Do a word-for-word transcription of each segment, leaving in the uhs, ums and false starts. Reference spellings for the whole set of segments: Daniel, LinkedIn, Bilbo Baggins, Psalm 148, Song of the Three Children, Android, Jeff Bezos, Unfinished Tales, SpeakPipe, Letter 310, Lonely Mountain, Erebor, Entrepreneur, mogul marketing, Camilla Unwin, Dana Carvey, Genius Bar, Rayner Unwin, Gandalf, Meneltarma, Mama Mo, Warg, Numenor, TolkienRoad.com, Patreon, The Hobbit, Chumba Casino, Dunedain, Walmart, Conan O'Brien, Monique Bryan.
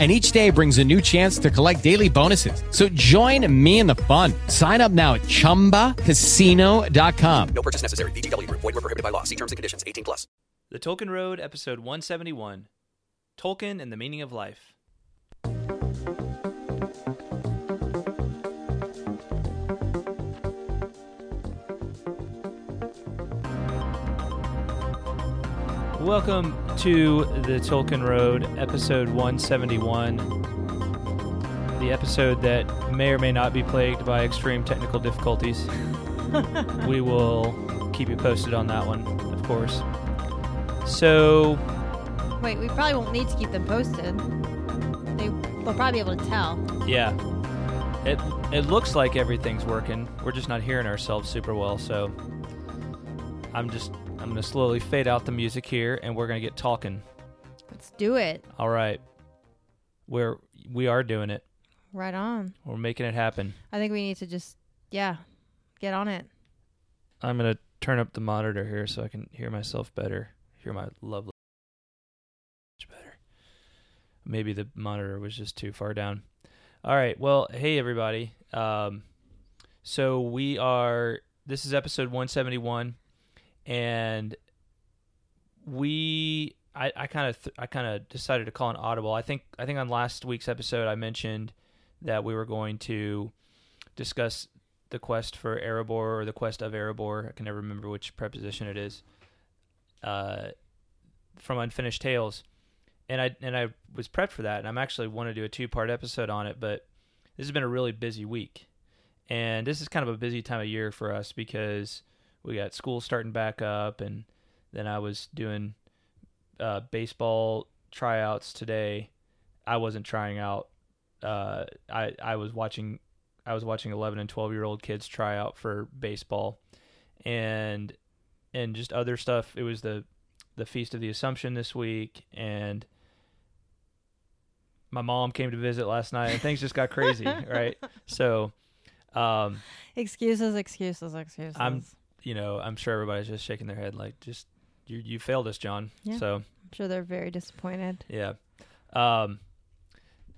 And each day brings a new chance to collect daily bonuses. So join me in the fun. Sign up now at Chumba Casino dot com. No purchase necessary. V G W. Void where prohibited by law. See terms and conditions. eighteen plus. The Tolkien Road, episode one seventy-one. Tolkien and the Meaning of Life. Welcome to The Tolkien Road, episode one seventy-one, the episode that may or may not be plagued by extreme technical difficulties. We will keep you posted on that one, of course. So... Wait, we probably won't need to keep them posted. They will probably be able to tell. Yeah. It, it looks like everything's working. We're just not hearing ourselves super well, so I'm just... I'm going to slowly fade out the music here, and we're going to get talking. Let's do it. All right. We're, we are doing it. Right on. We're making it happen. I think we need to just, yeah, get on it. I'm going to turn up the monitor here so I can hear myself better, hear my lovely much better. Maybe the monitor was just too far down. All right. Well, hey, everybody. Um, so we are, this is episode one seventy-one. And we, I kind of, I kind of th- decided to call an audible. I think, I think on last week's episode, I mentioned that we were going to discuss the quest for Erebor, or the quest of Erebor. I can never remember which preposition it is. Uh, from Unfinished Tales, and I and I was prepped for that, and I'm actually want to do a two-part episode on it. But this has been a really busy week, and this is kind of a busy time of year for us because we got school starting back up, and then I was doing uh, baseball tryouts today. I wasn't trying out. Uh, I I was watching. I was watching eleven and twelve year old kids try out for baseball, and and just other stuff. It was the the Feast of the Assumption this week, and my mom came to visit last night, and things just got crazy, right? So, um, excuses, excuses, excuses. I'm, You know, I'm sure everybody's just shaking their head like, just, you you failed us, John. Yeah, so I'm sure they're very disappointed. Yeah. Um.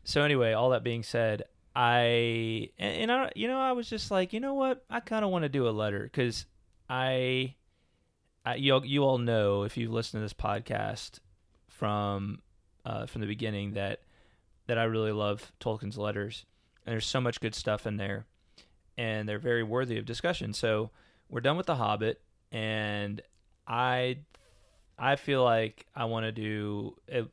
So anyway, all that being said, I, and, and I, you know, I was just like, you know what? I kind of want to do a letter because I, I you, you all know, if you've listened to this podcast from, uh, from the beginning, that, that I really love Tolkien's letters, and there's so much good stuff in there, and they're very worthy of discussion. So we're done with The Hobbit, and I, I feel like I want to do, a,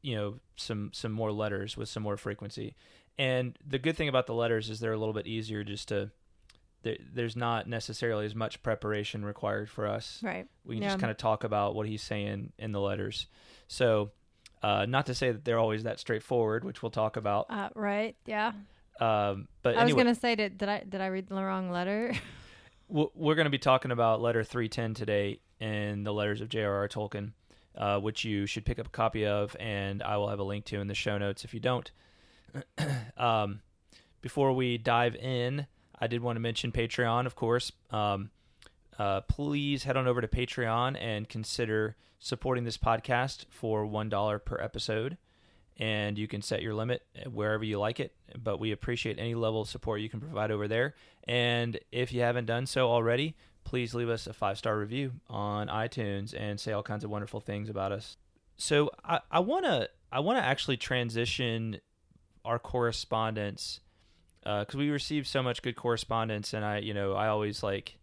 you know, some some more letters with some more frequency. And the good thing about the letters is they're a little bit easier. Just to, there, there's not necessarily as much preparation required for us. Right. We can yeah. just kind of talk about what he's saying in the letters. So, uh, not to say that they're always that straightforward, which we'll talk about. Uh, right. Yeah. Um, but I anyway. was gonna say, did, did I did I read the wrong letter? We're going to be talking about Letter three ten today in the letters of J R R Tolkien, uh, which you should pick up a copy of, and I will have a link to in the show notes if you don't. um, before we dive in, I did want to mention Patreon, of course. Um, uh, please head on over to Patreon and consider supporting this podcast for one dollar per episode. And you can set your limit wherever you like it, but we appreciate any level of support you can provide over there. And if you haven't done so already, please leave us a five-star review on iTunes and say all kinds of wonderful things about us. So I, I want to I want to actually transition our correspondence, because uh, we received so much good correspondence, and I you know I always like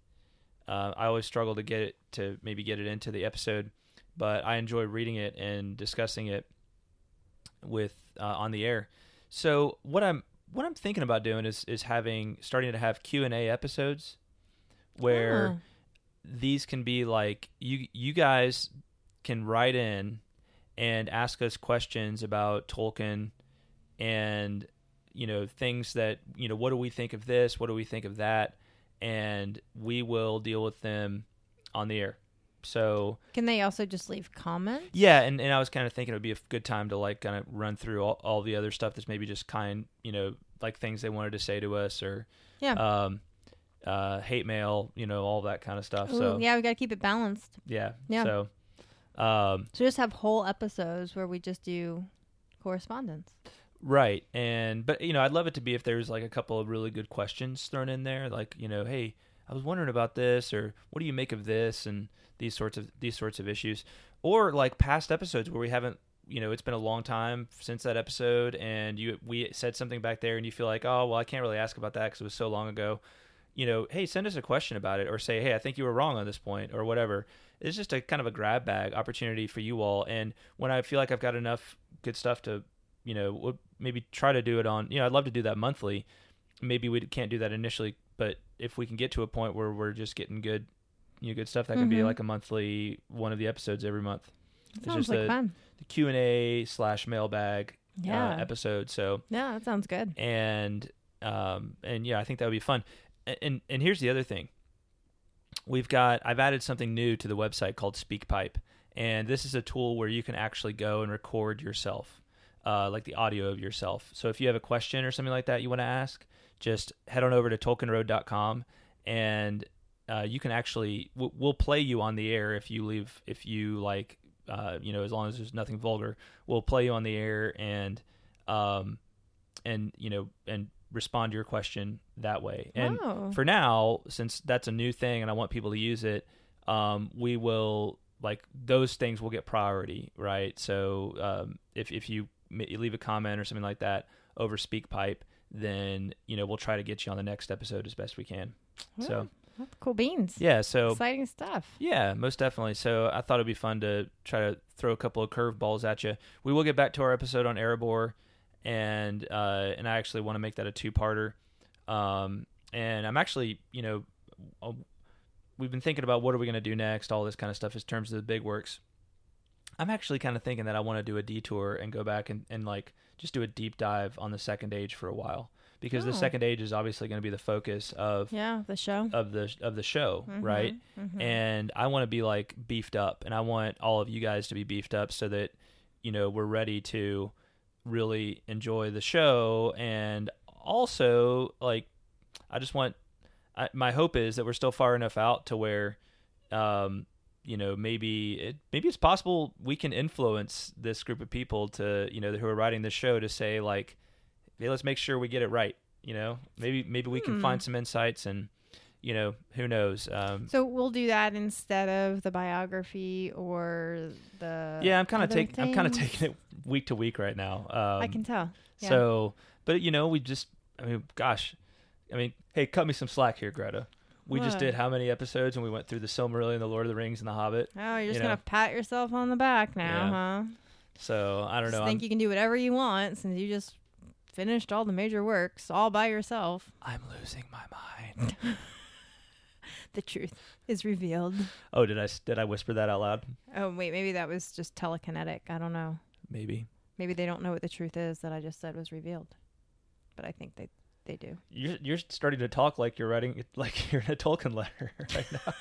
uh, I always struggle to get it to maybe get it into the episode, but I enjoy reading it and discussing it with uh, on the air. So what I'm what I'm thinking about doing is is having starting to have Q and A episodes where oh. these can be like you you guys can write in and ask us questions about Tolkien and, you know, things that, you know, what do we think of this? What do we think of that? And we will deal with them on the air. So can they also just leave comments? Yeah. And, and I was kind of thinking it would be a good time to like kind of run through all, all the other stuff that's maybe just kind, you know, like things they wanted to say to us or, yeah. um, uh, hate mail, you know, all that kind of stuff. Ooh, so yeah, we got to keep it balanced. Yeah. Yeah. So, Um, so just have whole episodes where we just do correspondence. Right. And, but you know, I'd love it to be if there's like a couple of really good questions thrown in there. Like, you know, hey, I was wondering about this, or what do you make of this? And these sorts of, these sorts of issues, or like past episodes where we haven't, you know, it's been a long time since that episode and you, we said something back there and you feel like, oh, well, I can't really ask about that because it was so long ago. You know, hey, send us a question about it, or say, hey, I think you were wrong on this point, or whatever. It's just a kind of a grab bag opportunity for you all. And when I feel like I've got enough good stuff to, you know, maybe try to do it on, you know, I'd love to do that monthly. Maybe we can't do that initially, but if we can get to a point where we're just getting good, you know, good stuff, that mm-hmm. can be like a monthly, one of the episodes every month. That sounds it's just like a, fun. The Q and A slash mailbag yeah. uh, episode. So yeah, that sounds good. And, um, and yeah, I think that would be fun. And and here's the other thing. We've got, I've added something new to the website called SpeakPipe. And this is a tool where you can actually go and record yourself, uh, like the audio of yourself. So if you have a question or something like that you want to ask, just head on over to Tolkien Road dot com and uh, you can actually, w- we'll play you on the air if you leave, if you like, uh, you know, as long as there's nothing vulgar, we'll play you on the air and, um, and you know, and respond to your question that way. And oh. for now, since that's a new thing and I want people to use it, um, we will like those things will get priority, right? So um, if, if you, you leave a comment or something like that over SpeakPipe, then, you know, we'll try to get you on the next episode as best we can. Well, so that's cool beans. Yeah. So exciting stuff. Yeah, most definitely. So I thought it'd be fun to try to throw a couple of curveballs at you. We will get back to our episode on Erebor. And uh, and I actually want to make that a two-parter. Um, and I'm actually, you know, I'll, we've been thinking about what are we going to do next, all this kind of stuff in terms of the big works. I'm actually kind of thinking that I want to do a detour and go back and, and like just do a deep dive on the Second Age for a while, because oh. the Second Age is obviously going to be the focus of yeah the show of the of the show, mm-hmm, right? Mm-hmm. And I want to be like beefed up, and I want all of you guys to be beefed up so that, you know, we're ready to really enjoy the show. And also, like, I just want I, my hope is that we're still far enough out to where um you know maybe it maybe it's possible we can influence this group of people to, you know, who are writing this show to say like, hey, let's make sure we get it right, you know, maybe maybe we hmm. can find some insights and, you know, who knows? Um, so we'll do that instead of the biography or the yeah. I'm kind of taking I'm kind of taking it week to week right now. Um, I can tell. Yeah. So, but you know, we just I mean, gosh, I mean, hey, cut me some slack here, Greta. We what? just did how many episodes, and we went through the Silmarillion, the Lord of the Rings, and the Hobbit. Oh, you're just you gonna know? pat yourself on the back now, yeah. huh? So I don't just know. I think I'm, you can do whatever you want since you just finished all the major works all by yourself. I'm losing my mind. The truth is revealed. Oh, did I did I whisper that out loud? Oh, wait, maybe that was just telekinetic. I don't know. Maybe. Maybe they don't know what the truth is that I just said was revealed, but I think they they do. You're you're starting to talk like you're writing like you're in a Tolkien letter right now.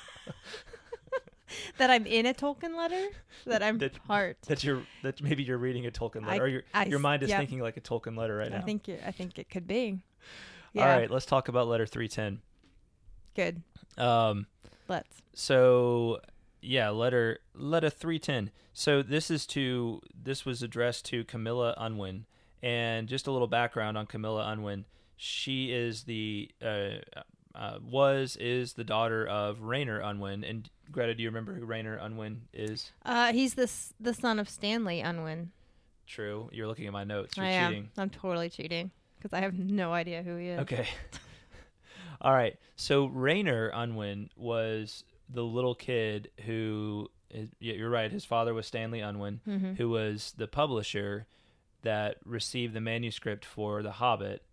That I'm in a Tolkien letter. That I'm that, part. That you're that maybe you're reading a Tolkien letter. I, or your I, your mind is yeah. thinking like a Tolkien letter right I now. I think I think it could be. Yeah. All right, let's talk about letter three ten. Good. Um, let's. So, yeah, letter letter three ten. So this is to this was addressed to Camilla Unwin, and just a little background on Camilla Unwin. She is the uh, uh, was is the daughter of Rayner Unwin. And Greta, do you remember who Rayner Unwin is? Uh, he's the the son of Stanley Unwin. True. You're looking at my notes. You're I cheating. Am. I'm totally cheating because I have no idea who he is. Okay. All right. So Rayner Unwin was the little kid who, is, yeah, you're right, his father was Stanley Unwin, mm-hmm. who was the publisher that received the manuscript for The Hobbit.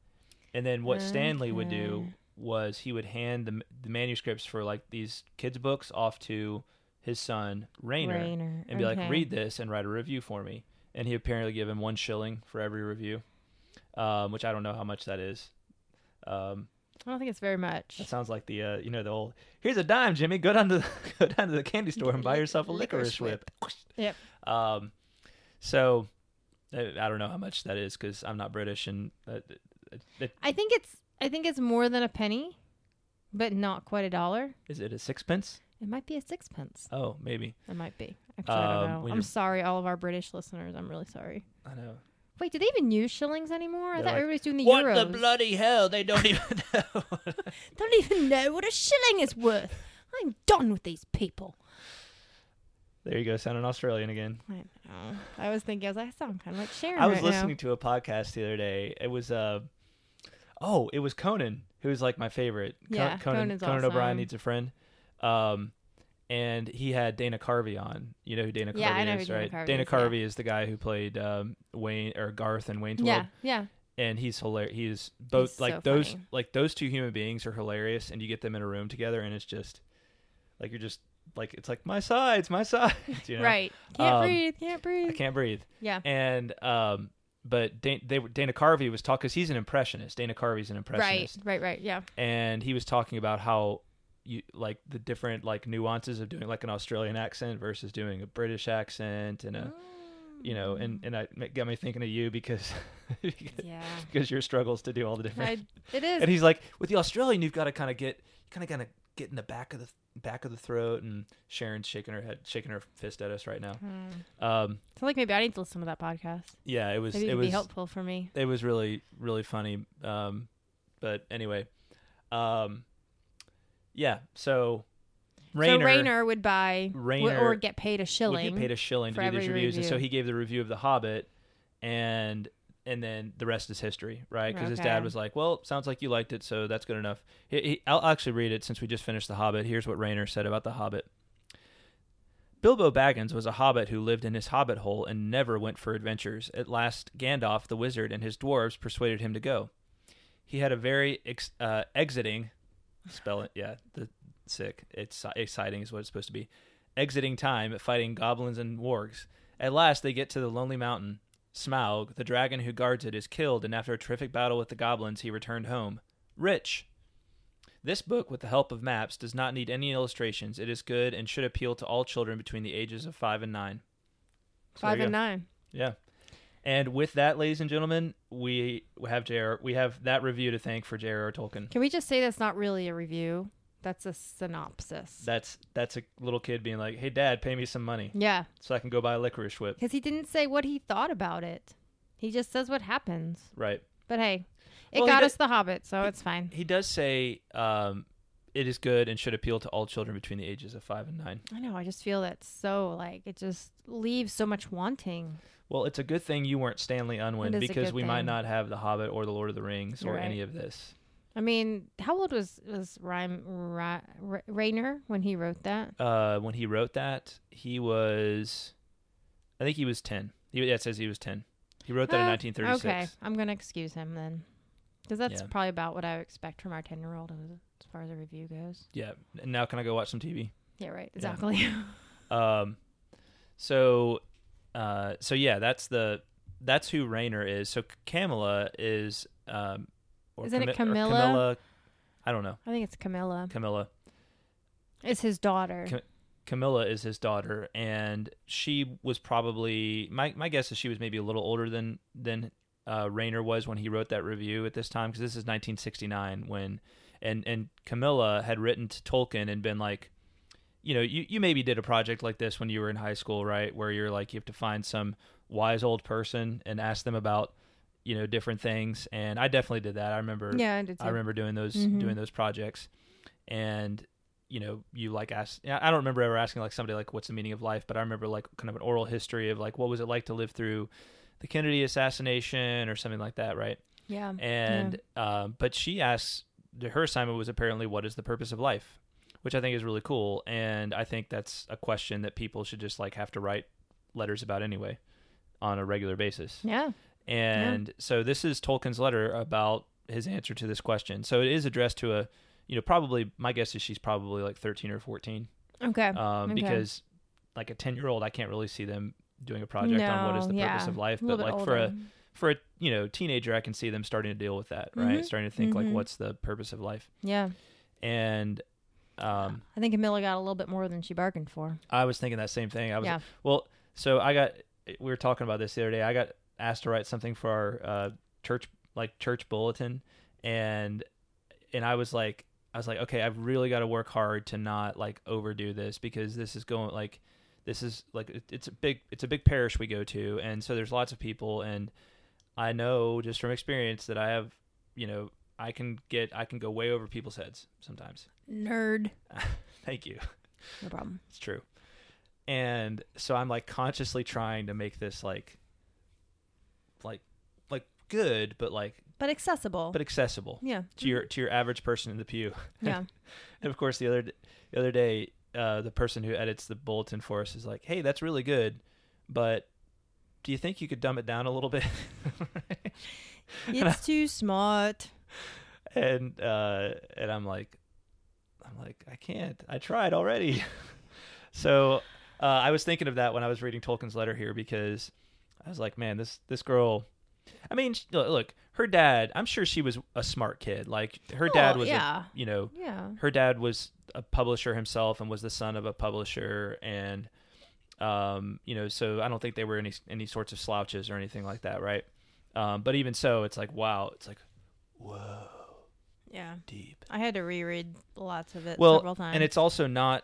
And then what okay. Stanley would do was he would hand the, the manuscripts for like these kids' books off to his son, Rayner, Rayner. and be okay. like, read this and write a review for me. And he apparently gave him one shilling for every review, um, which I don't know how much that is. Um, I don't think it's very much. That sounds like the, uh, you know, the old, here's a dime, Jimmy. Go down to the, go down to the candy store and buy yourself a licorice, licorice whip. whip. Yep. Um, so I don't know how much that is because I'm not British, and uh, it, it, I think it's I think it's more than a penny, but not quite a dollar. Is it a sixpence? It might be a sixpence. Oh, maybe. It might be. Actually, um, I don't know. I'm sorry, all of our British listeners. I'm really sorry. I know. Wait, do they even use shillings anymore? They're I thought like, everybody's doing the what euros. What the bloody hell? They don't even know. Don't even know what a shilling is worth. I'm done with these people. There you go, sounding Australian again. I know. I was thinking, I was like, I sound kind of like Sharon I was right listening now. to a podcast the other day. It was, uh, oh, it was Conan, who's like my favorite. Yeah, Con- Conan, Conan's Conan awesome. O'Brien Needs a Friend. Um, and he had Dana Carvey on. You know who Dana Carvey yeah, I know is, who Dana right? Carvey Dana is, Carvey yeah. is the guy who played um, Wayne or Garth in Wayne's yeah, World. Yeah, yeah. And he's hilarious. He is both he's like so those funny. Like those two human beings are hilarious, and you get them in a room together, and it's just like you're just like it's like my sides, my sides. You know? Right? Can't um, breathe. Can't breathe. I can't breathe. Yeah. And um, but Dan- they, Dana Carvey was talking because he's an impressionist. Dana Carvey's an impressionist. Right. Right. Right. Yeah. And he was talking about how. You like the different like nuances of doing like an Australian accent versus doing a British accent and a, mm. you know, and, and I got me thinking of you because, because, yeah. because your struggles to do all the different, I, it is. And he's like with the Australian, you've got to kind of get, kind of kind of get in the back of the back of the throat. And Sharon's shaking her head, shaking her fist at us right now. Mm. Um, I feel like maybe I need to listen to that podcast. Yeah, it was, maybe it was be helpful for me. It was really, really funny. Um, but anyway, um, Yeah, so Rayner, so Rayner would buy Rayner w- or get paid a shilling. Would get paid a shilling to do these reviews, review. And so he gave the review of The Hobbit, and and then the rest is history, right? Because okay. his dad was like, "Well, sounds like you liked it, so that's good enough." He, he, I'll actually read it since we just finished The Hobbit. Here's what Rayner said about The Hobbit: Bilbo Baggins was a hobbit who lived in his hobbit hole and never went for adventures. At last, Gandalf the wizard and his dwarves persuaded him to go. He had a very ex- uh, exiting. Spell it, yeah. The sick. It's exciting, is what it's supposed to be. Exiting time at fighting goblins and wargs. At last, they get to the Lonely Mountain. Smaug, the dragon who guards it, is killed, and after a terrific battle with the goblins, he returned home. Rich. This book, with the help of maps, does not need any illustrations. It is good and should appeal to all children between the ages of five and nine. So five and nine. Yeah. And with that, ladies and gentlemen, we have J R. We have that review to thank for J R R. Tolkien. Can we just say that's not really a review? That's a synopsis. That's that's a little kid being like, "Hey, Dad, pay me some money." Yeah. So I can go buy a licorice whip. Because he didn't say what he thought about it. He just says what happens. Right. But hey, it well, got does, us The Hobbit, so he, it's fine. He does say um, it is good and should appeal to all children between the ages of five and nine. I know. I just feel that's so like it just leaves so much wanting. Well, it's a good thing you weren't Stanley Unwin because we thing. might not have The Hobbit or The Lord of the Rings You're or right. any of this. I mean, how old was was Rhyme, Ra, Ra, Rayner when he wrote that? Uh, when he wrote that, he was, I think he was ten. He, yeah, it says he was ten. He wrote that uh, in nineteen thirty-six. Okay, I'm going to excuse him then because that's yeah. probably about what I would expect from our ten-year-old as far as a review goes. Yeah, and now can I go watch some T V? Yeah, right, exactly. Yeah. um, So... Uh, so yeah, that's the that's who Rayner is. So Camilla is, um, or isn't Cam- it Camilla? Or Camilla? I don't know. I think it's Camilla. Camilla is his daughter. Cam- Camilla is his daughter, and she was probably my my guess is she was maybe a little older than than uh, Rayner was when he wrote that review at this time because this is nineteen sixty-nine when and and Camilla had written to Tolkien and been like, you know, you, you maybe did a project like this when you were in high school, right? Where you're like, you have to find some wise old person and ask them about, you know, different things. And I definitely did that. I remember, yeah, I did too. I remember doing those, mm-hmm. doing those projects. And, you know, you like ask, I don't remember ever asking like somebody like, what's the meaning of life? But I remember like kind of an oral history of like, what was it like to live through the Kennedy assassination or something like that. Right. Yeah. And, yeah. Um, but she asks, her assignment was apparently, what is the purpose of life? Which I think is really cool. And I think that's a question that people should just like have to write letters about anyway on a regular basis. Yeah. And yeah. so this is Tolkien's letter about his answer to this question. So it is addressed to a, you know, probably, my guess is she's probably like thirteen or fourteen. Okay. Um, okay. Because like a ten year old, I can't really see them doing a project no, on what is the yeah. purpose of life. But like older. for a, for a, you know, teenager, I can see them starting to deal with that. Right. Mm-hmm. Starting to think mm-hmm. like, what's the purpose of life? Yeah. And, um, I think Camilla got a little bit more than she bargained for. I was thinking that same thing. I was, yeah. well, so I got, we were talking about this the other day. I got asked to write something for our, uh, church, like church bulletin. And, and I was like, I was like, okay, I've really got to work hard to not like overdo this, because this is going like, this is like, it, it's a big, it's a big parish we go to. And so there's lots of people. And I know just from experience that I have, you know, I can get, I can go way over people's heads sometimes. Nerd. Thank you. No problem. It's true. And so I'm like consciously trying to make this like, like, like good, but like, but accessible, but accessible. Yeah. To your, to your average person in the pew. Yeah. And of course the other, the other day, uh, the person who edits the bulletin for us is like, hey, that's really good, but do you think you could dumb it down a little bit? Right? It's I, too smart. And, uh, and I'm like, I'm like, I can't, I tried already. So, uh, I was thinking of that when I was reading Tolkien's letter here, because I was like, man, this, this girl, I mean, she, look, her dad, I'm sure she was a smart kid. Like her oh, dad was, yeah. a, you know, yeah. her dad was a publisher himself and was the son of a publisher. And, um, you know, so I don't think they were any, any sorts of slouches or anything like that. Right. Um, but even so, it's like, wow, it's like, whoa. Yeah. Deep. I had to reread lots of it well, several times. And it's also not,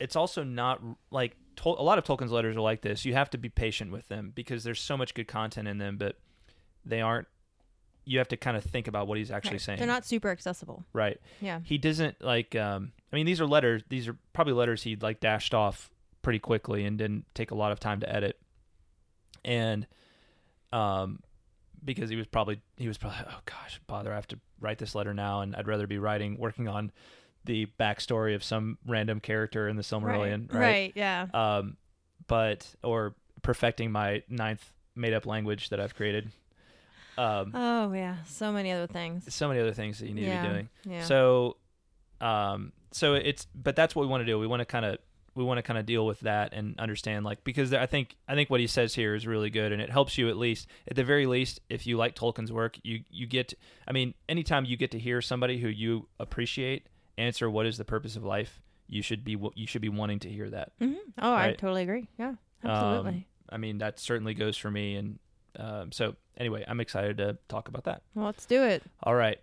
it's also not like Tol- a lot of Tolkien's letters are like this. You have to be patient with them because there's so much good content in them, but they aren't, you have to kind of think about what he's actually right. saying. They're not super accessible. Right. Yeah. He doesn't like, um, I mean, these are letters, these are probably letters he like dashed off pretty quickly and didn't take a lot of time to edit. And, um, because he was probably, he was probably, oh gosh, bother, I have to write this letter now, and I'd rather be writing, working on the backstory of some random character in the Silmarillion, right? Right, right yeah. Um, but, or perfecting my ninth made-up language that I've created. Um, oh, yeah, so many other things. So many other things that you need yeah, to be doing. Yeah. So, um, so it's, but that's what we want to do. We want to kind of, we want to kind of deal with that and understand, like, because I think I think what he says here is really good, and it helps you at least, at the very least, if you like Tolkien's work, you, you get, I mean, anytime you get to hear somebody who you appreciate answer what is the purpose of life, you should be you should be wanting to hear that. Mm-hmm. Oh, right? I totally agree. Yeah, absolutely. Um, I mean, that certainly goes for me, and um, so anyway, I'm excited to talk about that. Well, let's do it. All right.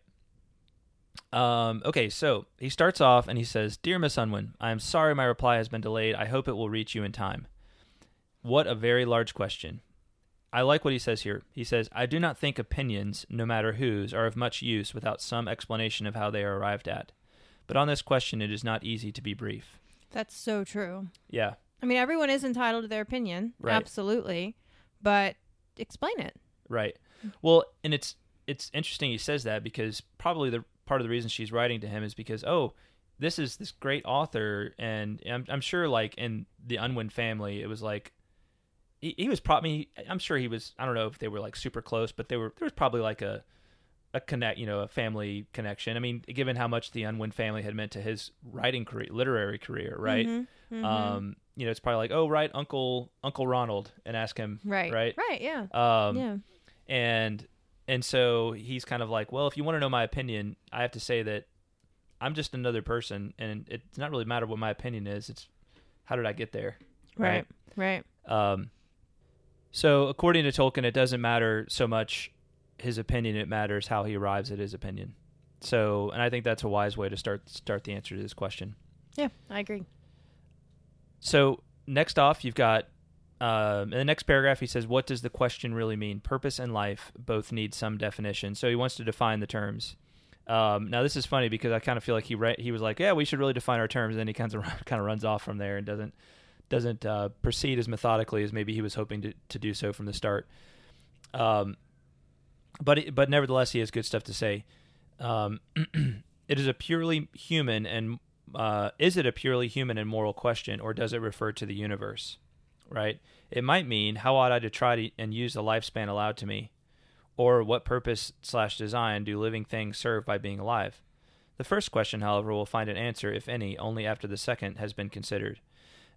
Um, okay, so he starts off and he says, "Dear Miss Unwin, I am sorry my reply has been delayed. I hope it will reach you in time." What a very large question. I like what he says here. He says, "I do not think opinions, no matter whose, are of much use without some explanation of how they are arrived at. But on this question, it is not easy to be brief." That's so true. Yeah. I mean, everyone is entitled to their opinion. Right. Absolutely. But explain it. Right. Well, and it's, it's interesting he says that, because probably the part of the reason she's writing to him is because, oh, this is this great author, and I'm, I'm sure, like, in the Unwin family, it was like he, he was probably, I'm sure he was, I don't know if they were like super close, but they were, there was probably like a a connect, you know, a family connection. I mean, given how much the Unwin family had meant to his writing career, literary career, right? Mm-hmm, mm-hmm. Um, you know, it's probably like, oh, right, Uncle Uncle Ronald, and ask him, right, right, right, yeah, um, yeah, and. And so he's kind of like, well, if you want to know my opinion, I have to say that I'm just another person, and it's not really matter what my opinion is. It's how did I get there? Right, right. right. Um, so according to Tolkien, it doesn't matter so much his opinion. It matters how he arrives at his opinion. So, and I think that's a wise way to start start the answer to this question. Yeah, I agree. So next off, you've got uh, in the next paragraph, he says, what does the question really mean? Purpose and life both need some definition. So he wants to define the terms. Um, now, this is funny because I kind of feel like he re- he was like, yeah, we should really define our terms. And then he kind of kind of runs off from there and doesn't doesn't uh, proceed as methodically as maybe he was hoping to, to do so from the start. Um, but it, but nevertheless, he has good stuff to say. Um, it is a purely human and uh, is it a purely human and moral question, or does it refer to the universe? Right? It might mean how ought I to try to and use the lifespan allowed to me, or what purpose slash design do living things serve by being alive? The first question, however, will find an answer, if any, only after the second has been considered.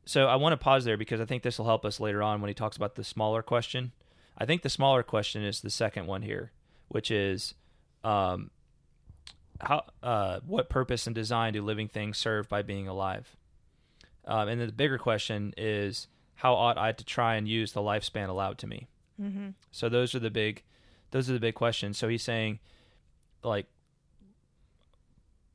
So I want to pause there because I think this will help us later on when he talks about the smaller question. I think the smaller question is the second one here, which is um, how uh, what purpose and design do living things serve by being alive? Um, and then the bigger question is, how ought I to try and use the lifespan allowed to me? Mm-hmm. So those are the big... Those are the big questions. So he's saying, like,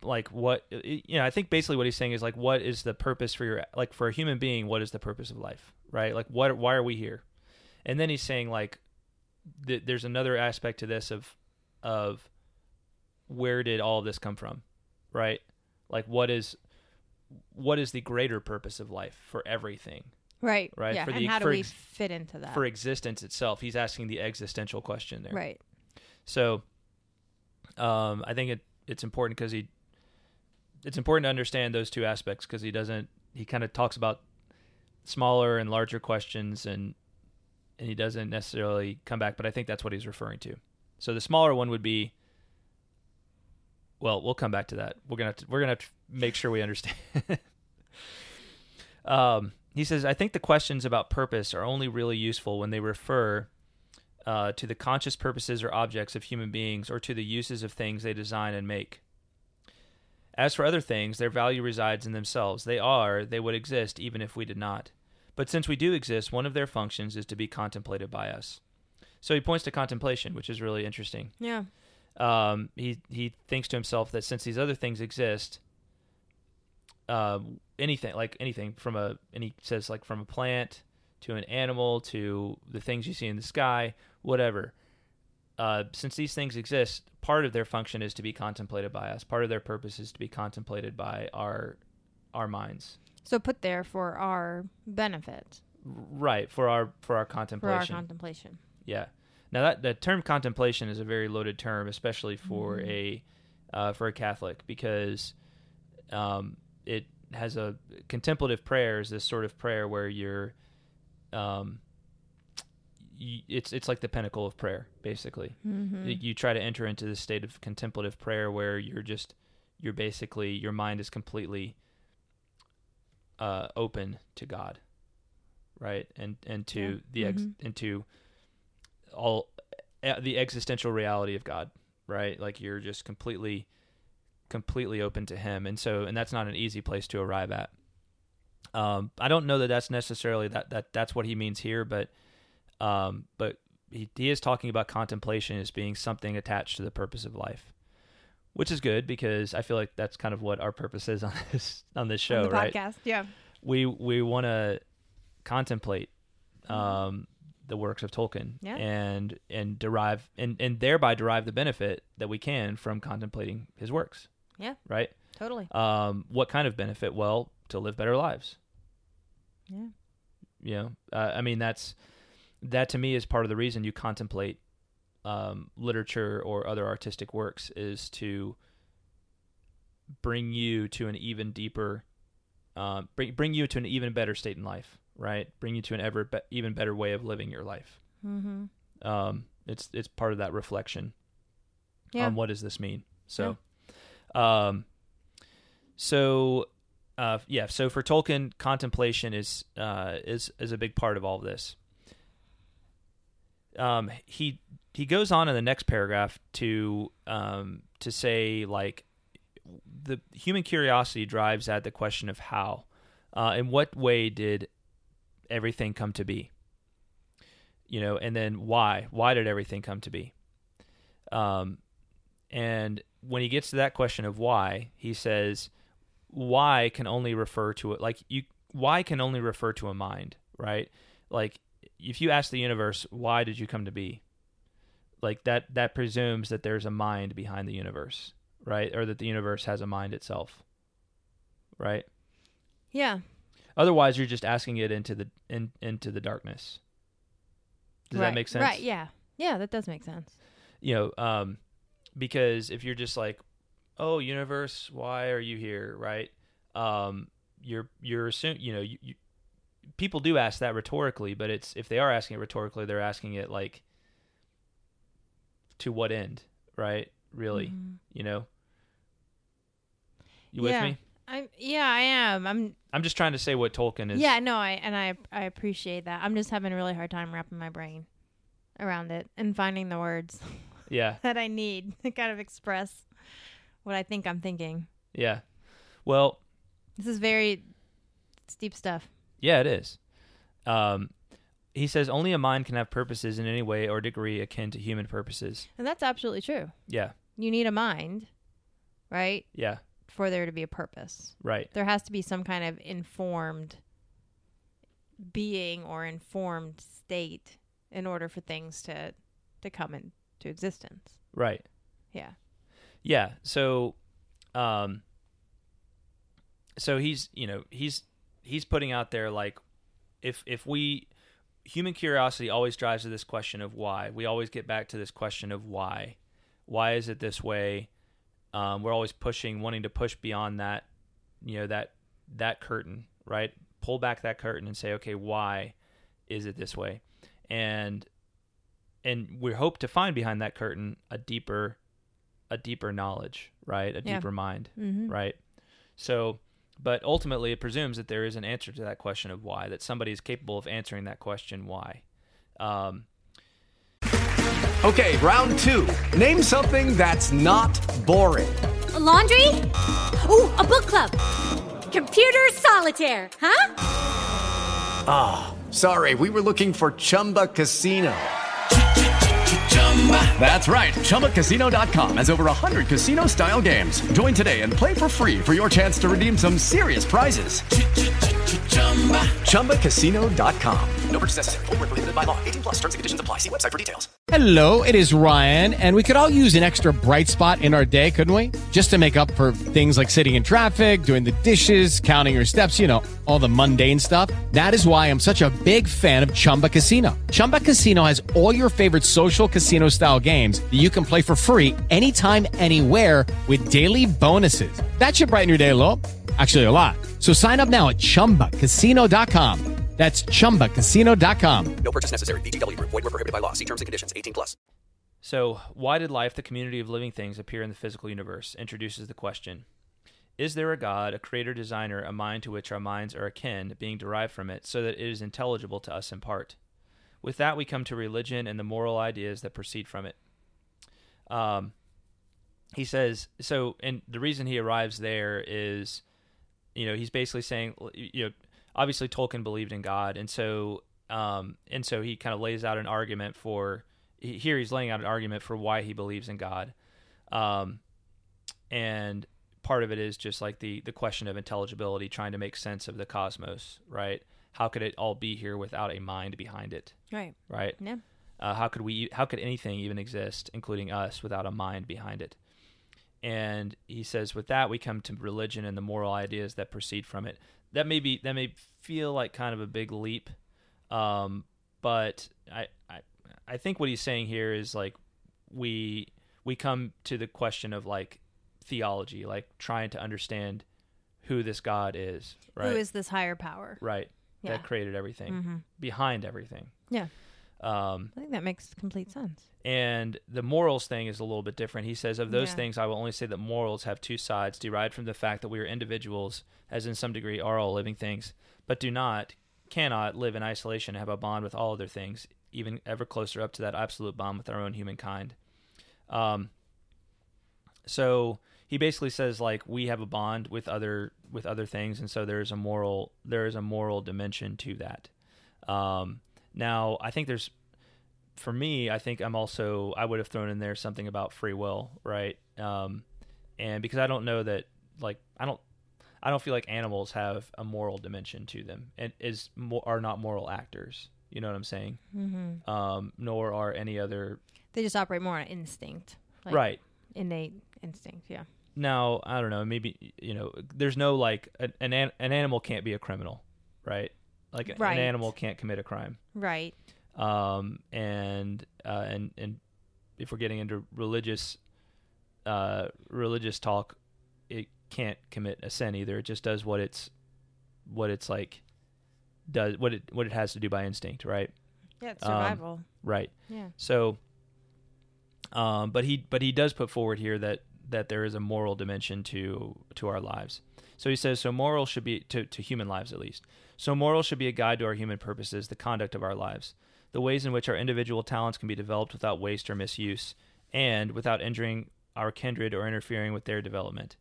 like what, you know, I think basically what he's saying is, like, what is the purpose for your, like, for a human being, what is the purpose of life, right? Like, what, why are we here? And then he's saying, like, th- there's another aspect to this of, of where did all of this come from, right? Like, what is, what is the greater purpose of life for everything? Right, right. Yeah. For the, and how do we ex- fit into that? For existence itself. He's asking the existential question there. Right. So um, I think it, it's important because he, it's important to understand those two aspects because he doesn't, he kind of talks about smaller and larger questions and and he doesn't necessarily come back, but I think that's what he's referring to. So the smaller one would be, well, we'll come back to that. We're going to, we're going to have to make sure we understand. um, He says, I think the questions about purpose are only really useful when they refer uh, to the conscious purposes or objects of human beings or to the uses of things they design and make. As for other things, their value resides in themselves. They are, they would exist even if we did not. But since we do exist, one of their functions is to be contemplated by us. So he points to contemplation, which is really interesting. Yeah. Um, he, he thinks to himself that since these other things exist... Uh, anything like anything from a, and he says like from a plant to an animal to the things you see in the sky, whatever. Uh, since these things exist, part of their function is to be contemplated by us. Part of their purpose is to be contemplated by our our minds. So put there for our benefit, right? For our for our contemplation. For our contemplation. Yeah. Now that the term contemplation is a very loaded term, especially for mm-hmm. a uh, for a Catholic, because. Um, It has a contemplative prayer is this sort of prayer where you're, um, you, it's it's like the pinnacle of prayer basically. Mm-hmm. You, you try to enter into this state of contemplative prayer where you're just you're basically your mind is completely uh, open to God, right? And and to yeah. the ex, mm-hmm. and to all uh, the existential reality of God, right? Like you're just completely. completely open to him. And so, and that's not an easy place to arrive at. Um, I don't know that that's necessarily that, that that's what he means here, but, um, but he, he is talking about contemplation as being something attached to the purpose of life, which is good because I feel like that's kind of what our purpose is on this, on this show, on the right? Podcast. Yeah. We, we want to contemplate, um, the works of Tolkien yeah. and, and derive and, and thereby derive the benefit that we can from contemplating his works. Yeah. Right? Totally. Um, what kind of benefit? Well, to live better lives. Yeah. You know, uh, I mean, that's, that to me is part of the reason you contemplate um, literature or other artistic works is to bring you to an even deeper, uh, bring, bring you to an even better state in life, right? Bring you to an ever be- even better way of living your life. Mm-hmm. Um, it's, it's part of that reflection yeah. on what does this mean? So, yeah. Um, so, uh, yeah, so for Tolkien, contemplation is, uh, is, is a big part of all of this. Um, he, he goes on in the next paragraph to, um, to say like the human curiosity drives at the question of how, uh, in what way did everything come to be, you know, and then why, why did everything come to be? Um, and, when he gets to that question of why, he says, why can only refer to it. Like you, why can only refer to a mind, right? Like, if you ask the universe, why did you come to be? Like, that that presumes that there's a mind behind the universe, right? Or that the universe has a mind itself, right? Yeah. Otherwise, you're just asking it into the in, into the darkness. Does right. that make sense? Right, yeah. Yeah, that does make sense. You know, um, because if you're just like, oh, universe, why are you here, right? Um, you're you're assuming, you know, you, you, people do ask that rhetorically, but it's if they are asking it rhetorically, they're asking it like, to what end, right? Really, mm-hmm. you know. You yeah. with me? I'm. Yeah, I am. I'm. I'm just trying to say what Tolkien is. Yeah, no, I and I I appreciate that. I'm just having a really hard time wrapping my brain around it and finding the words. Yeah. that I need to kind of express what I think I'm thinking. Yeah. Well. This is very steep stuff. Yeah, it is. Um. He says, only a mind can have purposes in any way or degree akin to human purposes. And that's absolutely true. Yeah. You need a mind, right? Yeah. For there to be a purpose. Right. There has to be some kind of informed being or informed state in order for things to, to come into existence. Right. Yeah. Yeah. So, um, so he's, you know, he's, he's putting out there, like, if, if we... Human curiosity always drives to this question of why. We always get back to this question of why. Why is it this way? Um, we're always pushing, wanting to push beyond that, you know, that that curtain, right? Pull back that curtain and say, okay, why is it this way? And and we hope to find behind that curtain a deeper, a deeper knowledge, right? A yeah. deeper mind, mm-hmm. right? So. But ultimately, it presumes that there is an answer to that question of why, that somebody is capable of answering that question why. Um, okay, round two. Name something that's not boring. A laundry? Ooh, a book club. Computer solitaire, huh? Ah, oh, sorry, we were looking for Chumba Casino. That's right. Chumba Casino dot com has over one hundred casino-style games. Join today and play for free for your chance to redeem some serious prizes. Chumba Casino dot com. No purchase necessary. Void where prohibited by law. eighteen plus terms and conditions apply. See website for details. Hello, it is Ryan, and we could all use an extra bright spot in our day, couldn't we? Just to make up for things like sitting in traffic, doing the dishes, counting your steps, you know, all the mundane stuff. That is why I'm such a big fan of Chumba Casino. Chumba Casino has all your favorite social casino-style games that you can play for free anytime, anywhere with daily bonuses. That should brighten your day a little. Actually, a lot. So sign up now at Chumba Casino dot com. That's Chumba Casino dot com. No purchase necessary. V G W. Void where prohibited by law. See terms and conditions. eighteen plus. So, why did life, the community of living things, appear in the physical universe? Introduces the question. Is there a God, a creator, designer, a mind to which our minds are akin, being derived from it, so that it is intelligible to us in part? With that, we come to religion and the moral ideas that proceed from it. Um, he says, so, and the reason he arrives there is... You know, he's basically saying, you know, obviously Tolkien believed in God, and so, um, and so he kind of lays out an argument for. Here, he's laying out an argument for why he believes in God, um, and part of it is just like the the question of intelligibility, trying to make sense of the cosmos, right? How could it all be here without a mind behind it? Right. Right. Yeah. Uh, how could we? How could anything even exist, including us, without a mind behind it? And he says, with that, we come to religion and the moral ideas that proceed from it. That may be, that may feel like kind of a big leap, um, but I, I I think what he's saying here is, like, we we come to the question of, like, theology, like trying to understand who this God is, right? Who is this higher power, right? Yeah. That created everything, mm-hmm. behind everything. Yeah. Um, I think that makes complete sense. And the morals thing is a little bit different. He says, of those yeah. things, I will only say that morals have two sides, derived from the fact that we are individuals, as in some degree are all living things, but do not, cannot live in isolation and have a bond with all other things, even ever closer up to that absolute bond with our own humankind. Um, so he basically says, like, we have a bond with other with other things, and so there is a moral there is a moral dimension to that. Um, now, I think there's, for me, I think I'm also, I would have thrown in there something about free will, right? Um, and because I don't know that, like, I don't, I don't feel like animals have a moral dimension to them, and is mo- are not moral actors. You know what I'm saying? Mm-hmm. Um, nor are any other. They just operate more on instinct, like right? Innate instinct, yeah. Now I don't know. Maybe you know. There's no like an an, an animal can't be a criminal, right? Like right. an animal can't commit a crime, right? Um, and uh, and and if we're getting into religious uh, religious talk, it can't commit a sin either. It just does what it's what it's like does what it what it has to do by instinct, right? Yeah, it's survival, um, right? Yeah. So, um, but he but he does put forward here that that there is a moral dimension to to our lives. So he says, so moral should be to, to human lives at least. So moral should be a guide to our human purposes, the conduct of our lives, the ways in which our individual talents can be developed without waste or misuse, and without injuring our kindred or interfering with their development.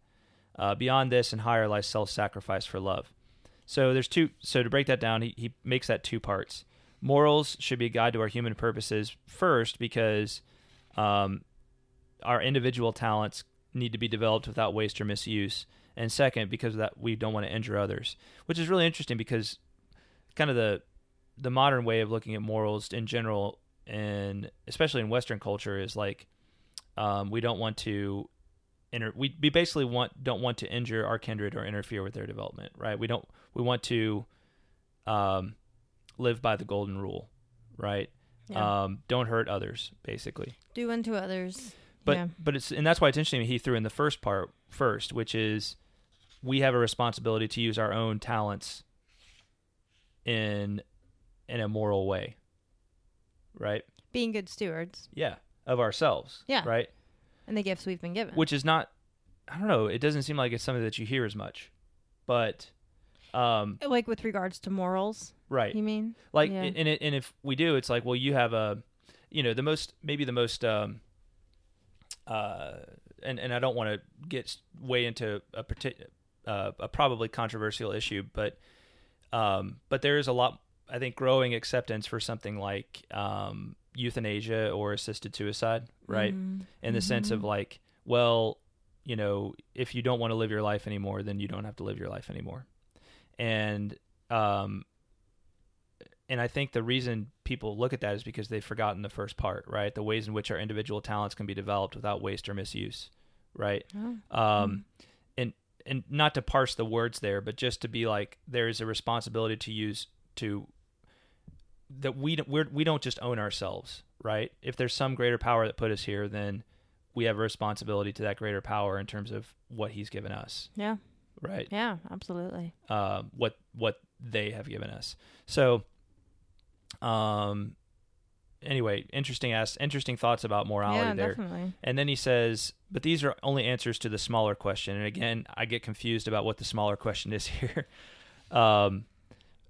Uh, beyond this and higher lies self-sacrifice for love. So there's two. So to break that down, he, he makes that two parts. Morals should be a guide to our human purposes first, because um, our individual talents need to be developed without waste or misuse, and second, because of that we don't want to injure others, which is really interesting because kind of the the modern way of looking at morals in general, and especially in Western culture, is like um, we don't want to. Inter- we we basically want don't want to injure our kindred or interfere with their development, right? We don't we want to um, live by the golden rule, right? Yeah. Um, don't hurt others, basically. Do unto others, but yeah. but it's and that's why it's interesting. He threw in the first part first, which is we have a responsibility to use our own talents in in a moral way, right? Being good stewards, yeah, of ourselves, yeah, right. And the gifts we've been given. Which is not, I don't know, it doesn't seem like it's something that you hear as much. But. Um, like with regards to morals. Right. You mean? Like, yeah. and, it, and if we do, it's like, well, you have a, you know, the most, maybe the most, um, uh, and, and I don't want to get way into a particular, uh, a probably controversial issue, but, um, but there is a lot, I think, growing acceptance for something like, um, euthanasia or assisted suicide, right? Mm-hmm. In the mm-hmm. sense of like, well, you know, if you don't want to live your life anymore, then you don't have to live your life anymore. And um, and I think the reason people look at that is because they've forgotten the first part, right? The ways in which our individual talents can be developed without waste or misuse, right? Oh. Um, and and not to parse the words there, but just to be like, there is a responsibility to use to. That we don't we're, we don't just own ourselves, right? If there's some greater power that put us here, then we have a responsibility to that greater power in terms of what He's given us. Yeah. Right. Yeah, absolutely. Uh, what what they have given us. So, um, anyway, interesting ass, interesting thoughts about morality yeah, there. Definitely. And then he says, but these are only answers to the smaller question. And again, I get confused about what the smaller question is here. um,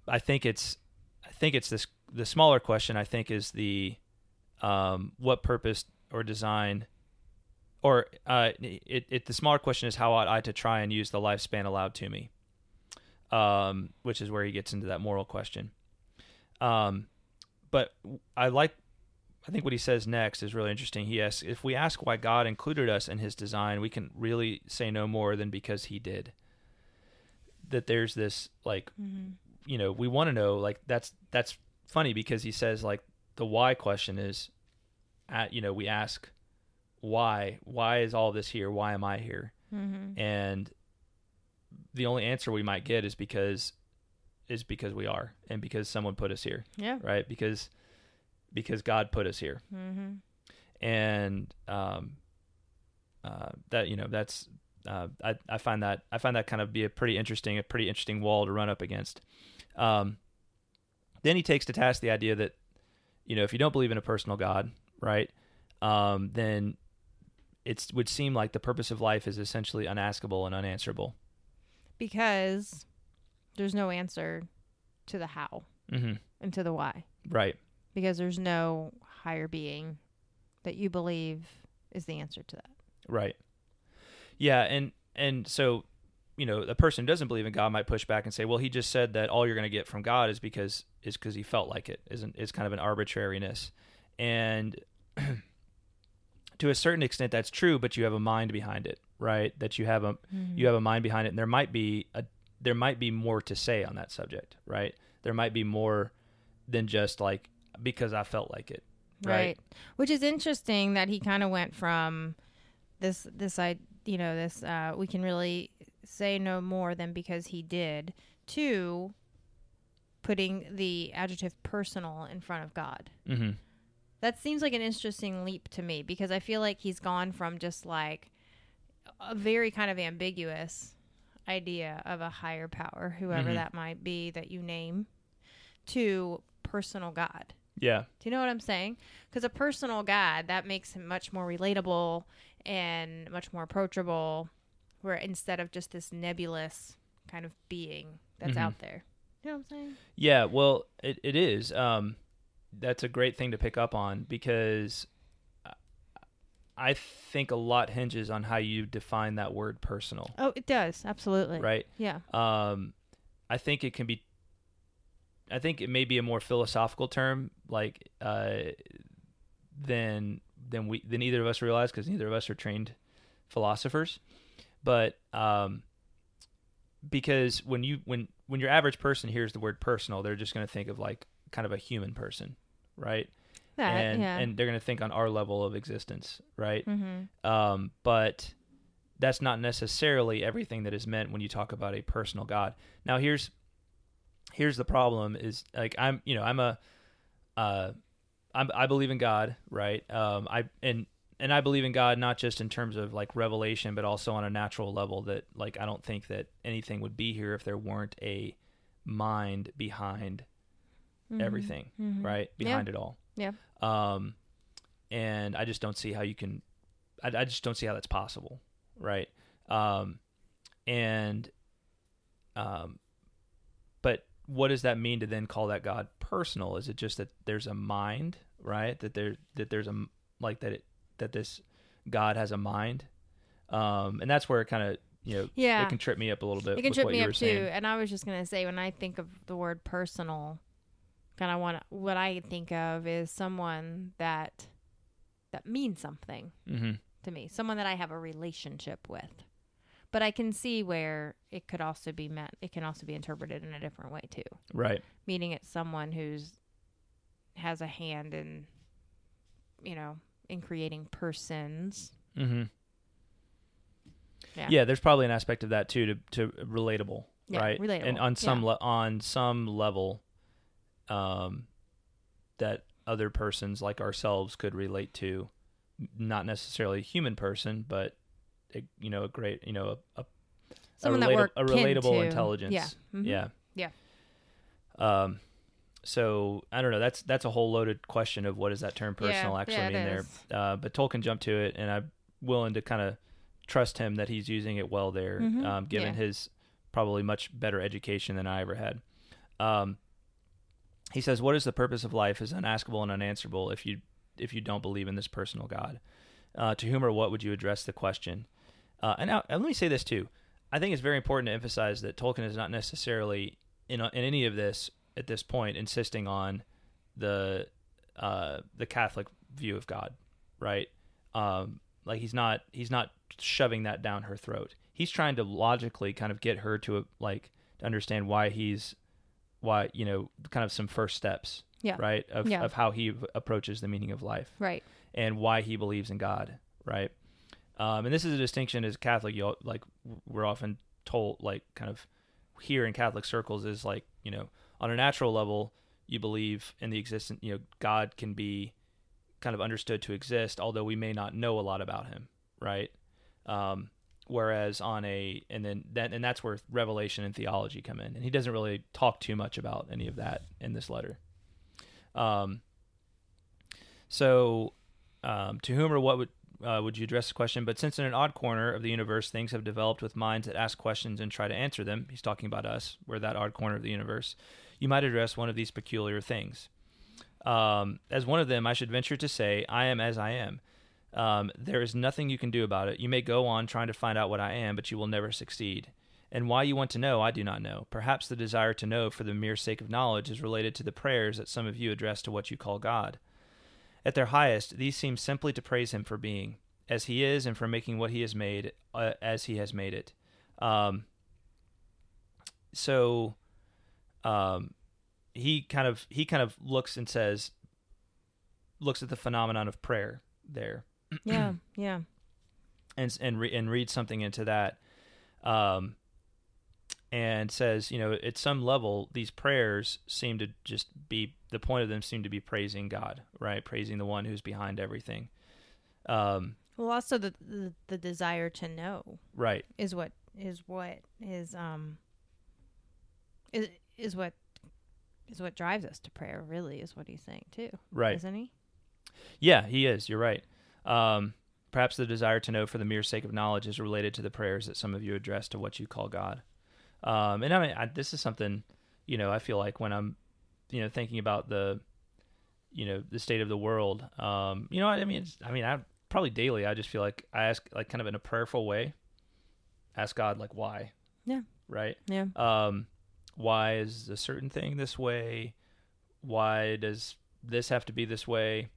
I think it's I think it's this. The smaller question, I think, is the um, what purpose or design, or uh, it, it. The smaller question is how ought I to try and use the lifespan allowed to me, um, which is where he gets into that moral question. Um, but I like, I think what he says next is really interesting. He asks, if we ask why God included us in His design, we can really say no more than because He did. That there's this like, mm-hmm. you know, we want to know like that's that's. Funny because he says like the why question is, at, you know, we ask why, why is all this here? Why am I here? Mm-hmm. And the only answer we might get is because, is because we are, and because someone put us here. Yeah. Right. Because, because God put us here. Mm-hmm. And, um, uh, that, you know, that's, uh, I, I find that, I find that kind of be a pretty interesting, a pretty interesting wall to run up against. Um, Then he takes to task the idea that, you know, if you don't believe in a personal God, right, um, then it would seem like the purpose of life is essentially unaskable and unanswerable. Because there's no answer to the how mm-hmm. and to the why. Right. Because there's no higher being that you believe is the answer to that. Right. Yeah, and, and so, you know, a person who doesn't believe in God might push back and say, well, He just said that all you're going to get from God is because is because He felt like it. Isn't it's kind of an arbitrariness. And to a certain extent, that's true, but you have a mind behind it, right? That you have a mm-hmm. you have a mind behind it, and there might be a there might be more to say on that subject, right? There might be more than just like because I felt like it, right? right. Which is interesting that he kind of went from this this I you know this uh, we can really say no more than because he did to putting the adjective personal in front of God. Mm-hmm. That seems like an interesting leap to me, because I feel like he's gone from just like a very kind of ambiguous idea of a higher power, whoever mm-hmm. that might be that you name, to personal God. Yeah. Do you know what I'm saying? Because a personal God, that makes him much more relatable and much more approachable, where instead of just this nebulous kind of being that's mm-hmm. out there. You know what I'm saying? Yeah, well, it, it is. Um, that's a great thing to pick up on, because I think a lot hinges on how you define that word personal. Oh, it does. Absolutely. Right? Yeah. Um, I think it can be, I think it may be a more philosophical term, like, uh, than, than we, than either of us realize, because neither of us are trained philosophers. But, um, because when you, when, when your average person hears the word personal, they're just going to think of like kind of a human person, right? That, and, yeah. and they're going to think on our level of existence, right? Mm-hmm. Um, but that's not necessarily everything that is meant when you talk about a personal God. Now, here's here's the problem: is like I'm, you know, I'm a, uh, I'm, I believe in God, right? Um, I and and I believe in God not just in terms of like revelation, but also on a natural level. That like I don't think that anything would be here if there weren't a mind behind mm-hmm. everything, mm-hmm. right? Behind yeah. it all. Yeah. Um, and I just don't see how you can, I, I just don't see how that's possible. Right. Um, and, um, but what does that mean to then call that God personal? Is it just that there's a mind, right? That there, that there's a, like that, it, that this God has a mind. Um, and that's where it kind of, you know, yeah. it can trip me up a little bit. It can with trip what me you up too. Saying. And I was just going to say, when I think of the word personal, and I want what I think of is someone that that means something mm-hmm. to me, someone that I have a relationship with. But I can see where it could also be meant. It can also be interpreted in a different way too, right? Meaning it's someone who's has a hand in, you know, in creating persons. Mm-hmm. Yeah. yeah, there's probably an aspect of that too, to to relatable, yeah, right? Relatable, and on some yeah. le- on some level. Um, that other persons like ourselves could relate to, not necessarily a human person, but a, you know, a great, you know, a, a, someone a, relata- that we're a relatable kin to. Intelligence. Yeah. Mm-hmm. Yeah. Yeah. Um, so I don't know, that's, that's a whole loaded question of what does that term personal yeah, actually yeah, mean there. Uh, but Tolkien jumped to it, and I'm willing to kind of trust him that he's using it well there, mm-hmm. um, given yeah. his probably much better education than I ever had. Um, He says, what is the purpose of life is unaskable and unanswerable if you if you don't believe in this personal God. Uh, to whom or what would you address the question? Uh, and, now, and let me say this, too. I think it's very important to emphasize that Tolkien is not necessarily, in, in any of this, at this point, insisting on the uh, the Catholic view of God, right? Um, like, he's not he's not shoving that down her throat. He's trying to logically kind of get her to, like, to understand why he's... why, you know, kind of some first steps, yeah. right, of yeah. of how he approaches the meaning of life. Right. And why he believes in God, right? Um, and this is a distinction as Catholic, you like, we're often told, like, kind of here in Catholic circles is, like, you know, on a natural level, you believe in the existence, you know, God can be kind of understood to exist, although we may not know a lot about him, right? Um Whereas on a and then that and that's where revelation and theology come in, and he doesn't really talk too much about any of that in this letter. Um. So, um, to whom or what would uh, would you address the question? But since in an odd corner of the universe things have developed with minds that ask questions and try to answer them, he's talking about us. We're that odd corner of the universe. You might address one of these peculiar things. Um, as one of them, I should venture to say, I am as I am. Um, there is nothing you can do about it. You may go on trying to find out what I am, but you will never succeed. And why you want to know, I do not know. Perhaps the desire to know for the mere sake of knowledge is related to the prayers that some of you address to what you call God. At their highest, these seem simply to praise him for being. as he is, and from making what he has made uh, as he has made it. Um, so um, he kind of he kind of looks and says, looks at the phenomenon of prayer there. Yeah, yeah. And and re- and reads something into that, um, and says, you know, at some level, these prayers seem to just be, the point of them seem to be praising God, right? Praising the one who's behind everything. Um, well, also the, the the desire to know, right, is what is what is um is is what is what drives us to prayer. Really, is what he's saying too, right? Isn't he? Yeah, he is. You're right. Um, perhaps the desire to know for the mere sake of knowledge is related to the prayers that some of you address to what you call God. Um, and I mean, I, this is something, you know, I feel like when I'm, you know, thinking about the, you know, the state of the world. Um, you know, I, I mean, it's, I mean, I. Probably daily, I just feel like I ask, like, kind of in a prayerful way, ask God, like, why? Yeah. Right? Yeah. Um, why is a certain thing this way? Why does this have to be this way?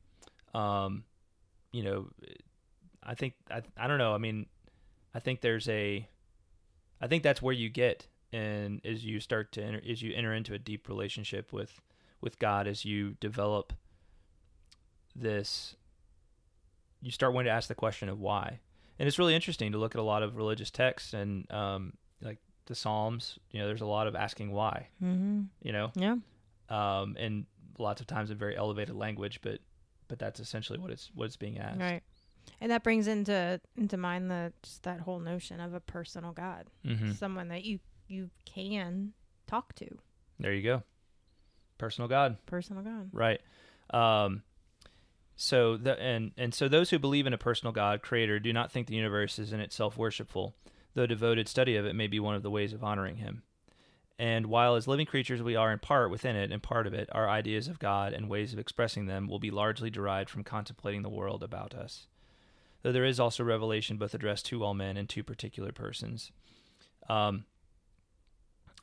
Um, you know, I think, I, I don't know. I mean, I think there's a, I think that's where you get, and as you start to enter, as you enter into a deep relationship with, with God, as you develop this, you start wanting to ask the question of why. And it's really interesting to look at a lot of religious texts and um, like the Psalms, you know, there's a lot of asking why, mm-hmm. you know? Yeah. Um, and lots of times in very elevated language, but, but that's essentially what it's, what it's being asked. Right. And that brings into, into mind the, just that whole notion of a personal God, mm-hmm. someone that you, you can talk to. There you go. Personal God. Personal God. Right. Um, So the, and and so those who believe in a personal God, creator, do not think the universe is in itself worshipful, though devoted study of it may be one of the ways of honoring him. And while as living creatures we are in part within it and part of it, our ideas of God and ways of expressing them will be largely derived from contemplating the world about us. Though there is also revelation both addressed to all men and to particular persons. Um,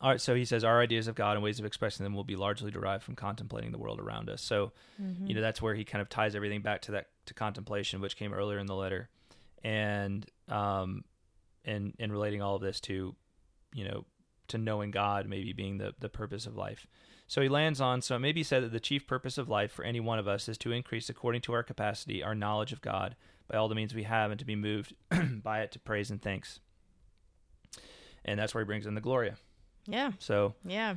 all right, so he says our ideas of God and ways of expressing them will be largely derived from contemplating the world around us. So, mm-hmm. you know, that's where he kind of ties everything back to that, to contemplation, which came earlier in the letter, and um, and and relating all of this to, you know, to knowing God maybe being the the purpose of life. So he lands on, so it may be said that the chief purpose of life for any one of us is to increase according to our capacity our knowledge of God by all the means we have, and to be moved by it to praise and thanks. And that's where he brings in the Gloria. Yeah. So, yeah.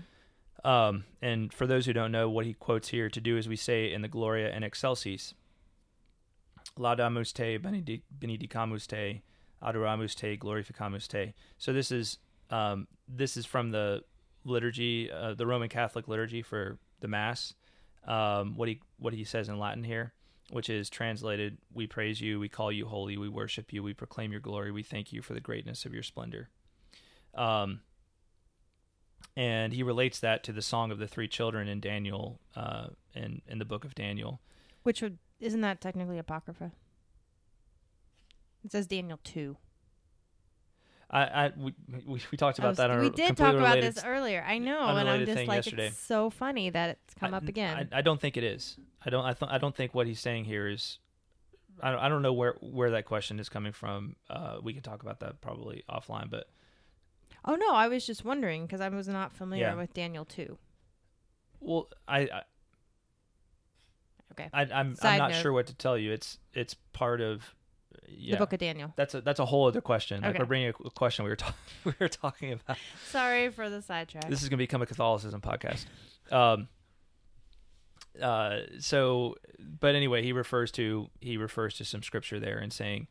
Um, and for those who don't know what he quotes here, to do as we say in the Gloria in Excelsis, Laudamus te, benedicamus te, adoramus te, glorificamus te. So this is um, this is from the liturgy, uh, the Roman Catholic liturgy for the Mass. Um, what he what he says in Latin here, which is translated: "We praise you, we call you holy, we worship you, we proclaim your glory, we thank you for the greatness of your splendor." Um. And he relates that to the Song of the Three Children in Daniel, uh, in, in the book of Daniel. Which would, isn't that technically Apocrypha? It says Daniel two. I, I we, we, we talked about was, that on our We did talk about related, this earlier. I know, and I'm just like, yesterday. It's so funny that it's come I, up again. I, I don't think it is. I don't I, th- I don't think what he's saying here is... I don't, I don't know where, where that question is coming from. Uh, we can talk about that probably offline, but... Oh, no, I was just wondering, because I was not familiar yeah. with Daniel two. Well, I... I okay. I, I'm, I'm not note. sure what to tell you. It's it's part of... Yeah. The book of Daniel. That's a, that's a whole other question. Okay. Like, we're bringing a question we were, ta- we were talking about. Sorry for the sidetrack. This is going to become a Catholicism podcast. Um. Uh. So, but anyway, he refers to he refers to some scripture there and saying...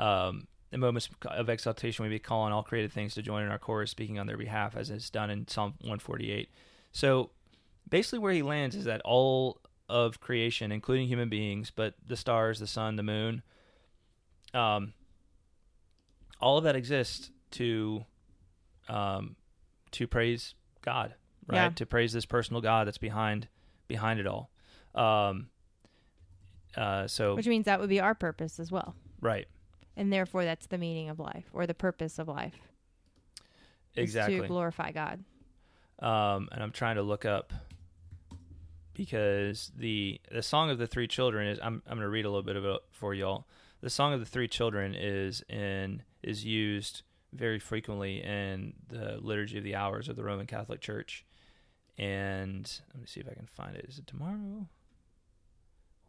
um. In moments of exaltation, we be calling all created things to join in our chorus, speaking on their behalf, as is done in Psalm one forty-eight. So basically where he lands is that all of creation, including human beings, but the stars, the sun, the moon, um, all of that exists to um, to praise God, right? Yeah. To praise this personal God that's behind behind it all. Um, uh, so, which means that would be our purpose as well. Right. And therefore, that's the meaning of life, or the purpose of life. Exactly. Is to glorify God. Um, and I'm trying to look up, because the the Song of the Three Children is, I'm I'm going to read a little bit of it for y'all. the Song of the Three Children is in is used very frequently in the Liturgy of the Hours of the Roman Catholic Church. And let me see if I can find it. Is it tomorrow?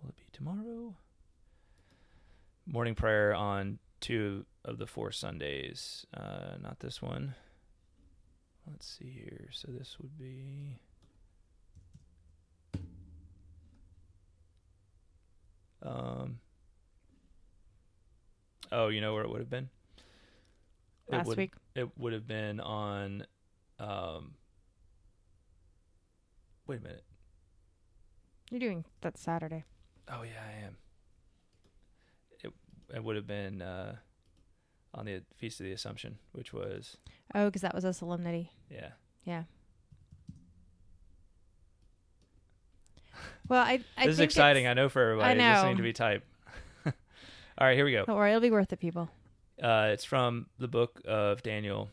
Will it be tomorrow? Morning prayer on two of the four Sundays. Uh, not this one. Let's see here. So this would be... Um. Oh, you know where it would have been? Last it would, week. It would have been on... Um, wait a minute. You're doing that Saturday. Oh, yeah, I am. It, it would have been uh, on the Feast of the Assumption, which was... Oh, because that was a solemnity. Yeah. Yeah. Well, I, I This is exciting, I know, for everybody. I know. It's just need to be typed. All right, here we go. Don't worry, it'll be worth it, people. Uh, it's from the book of Daniel.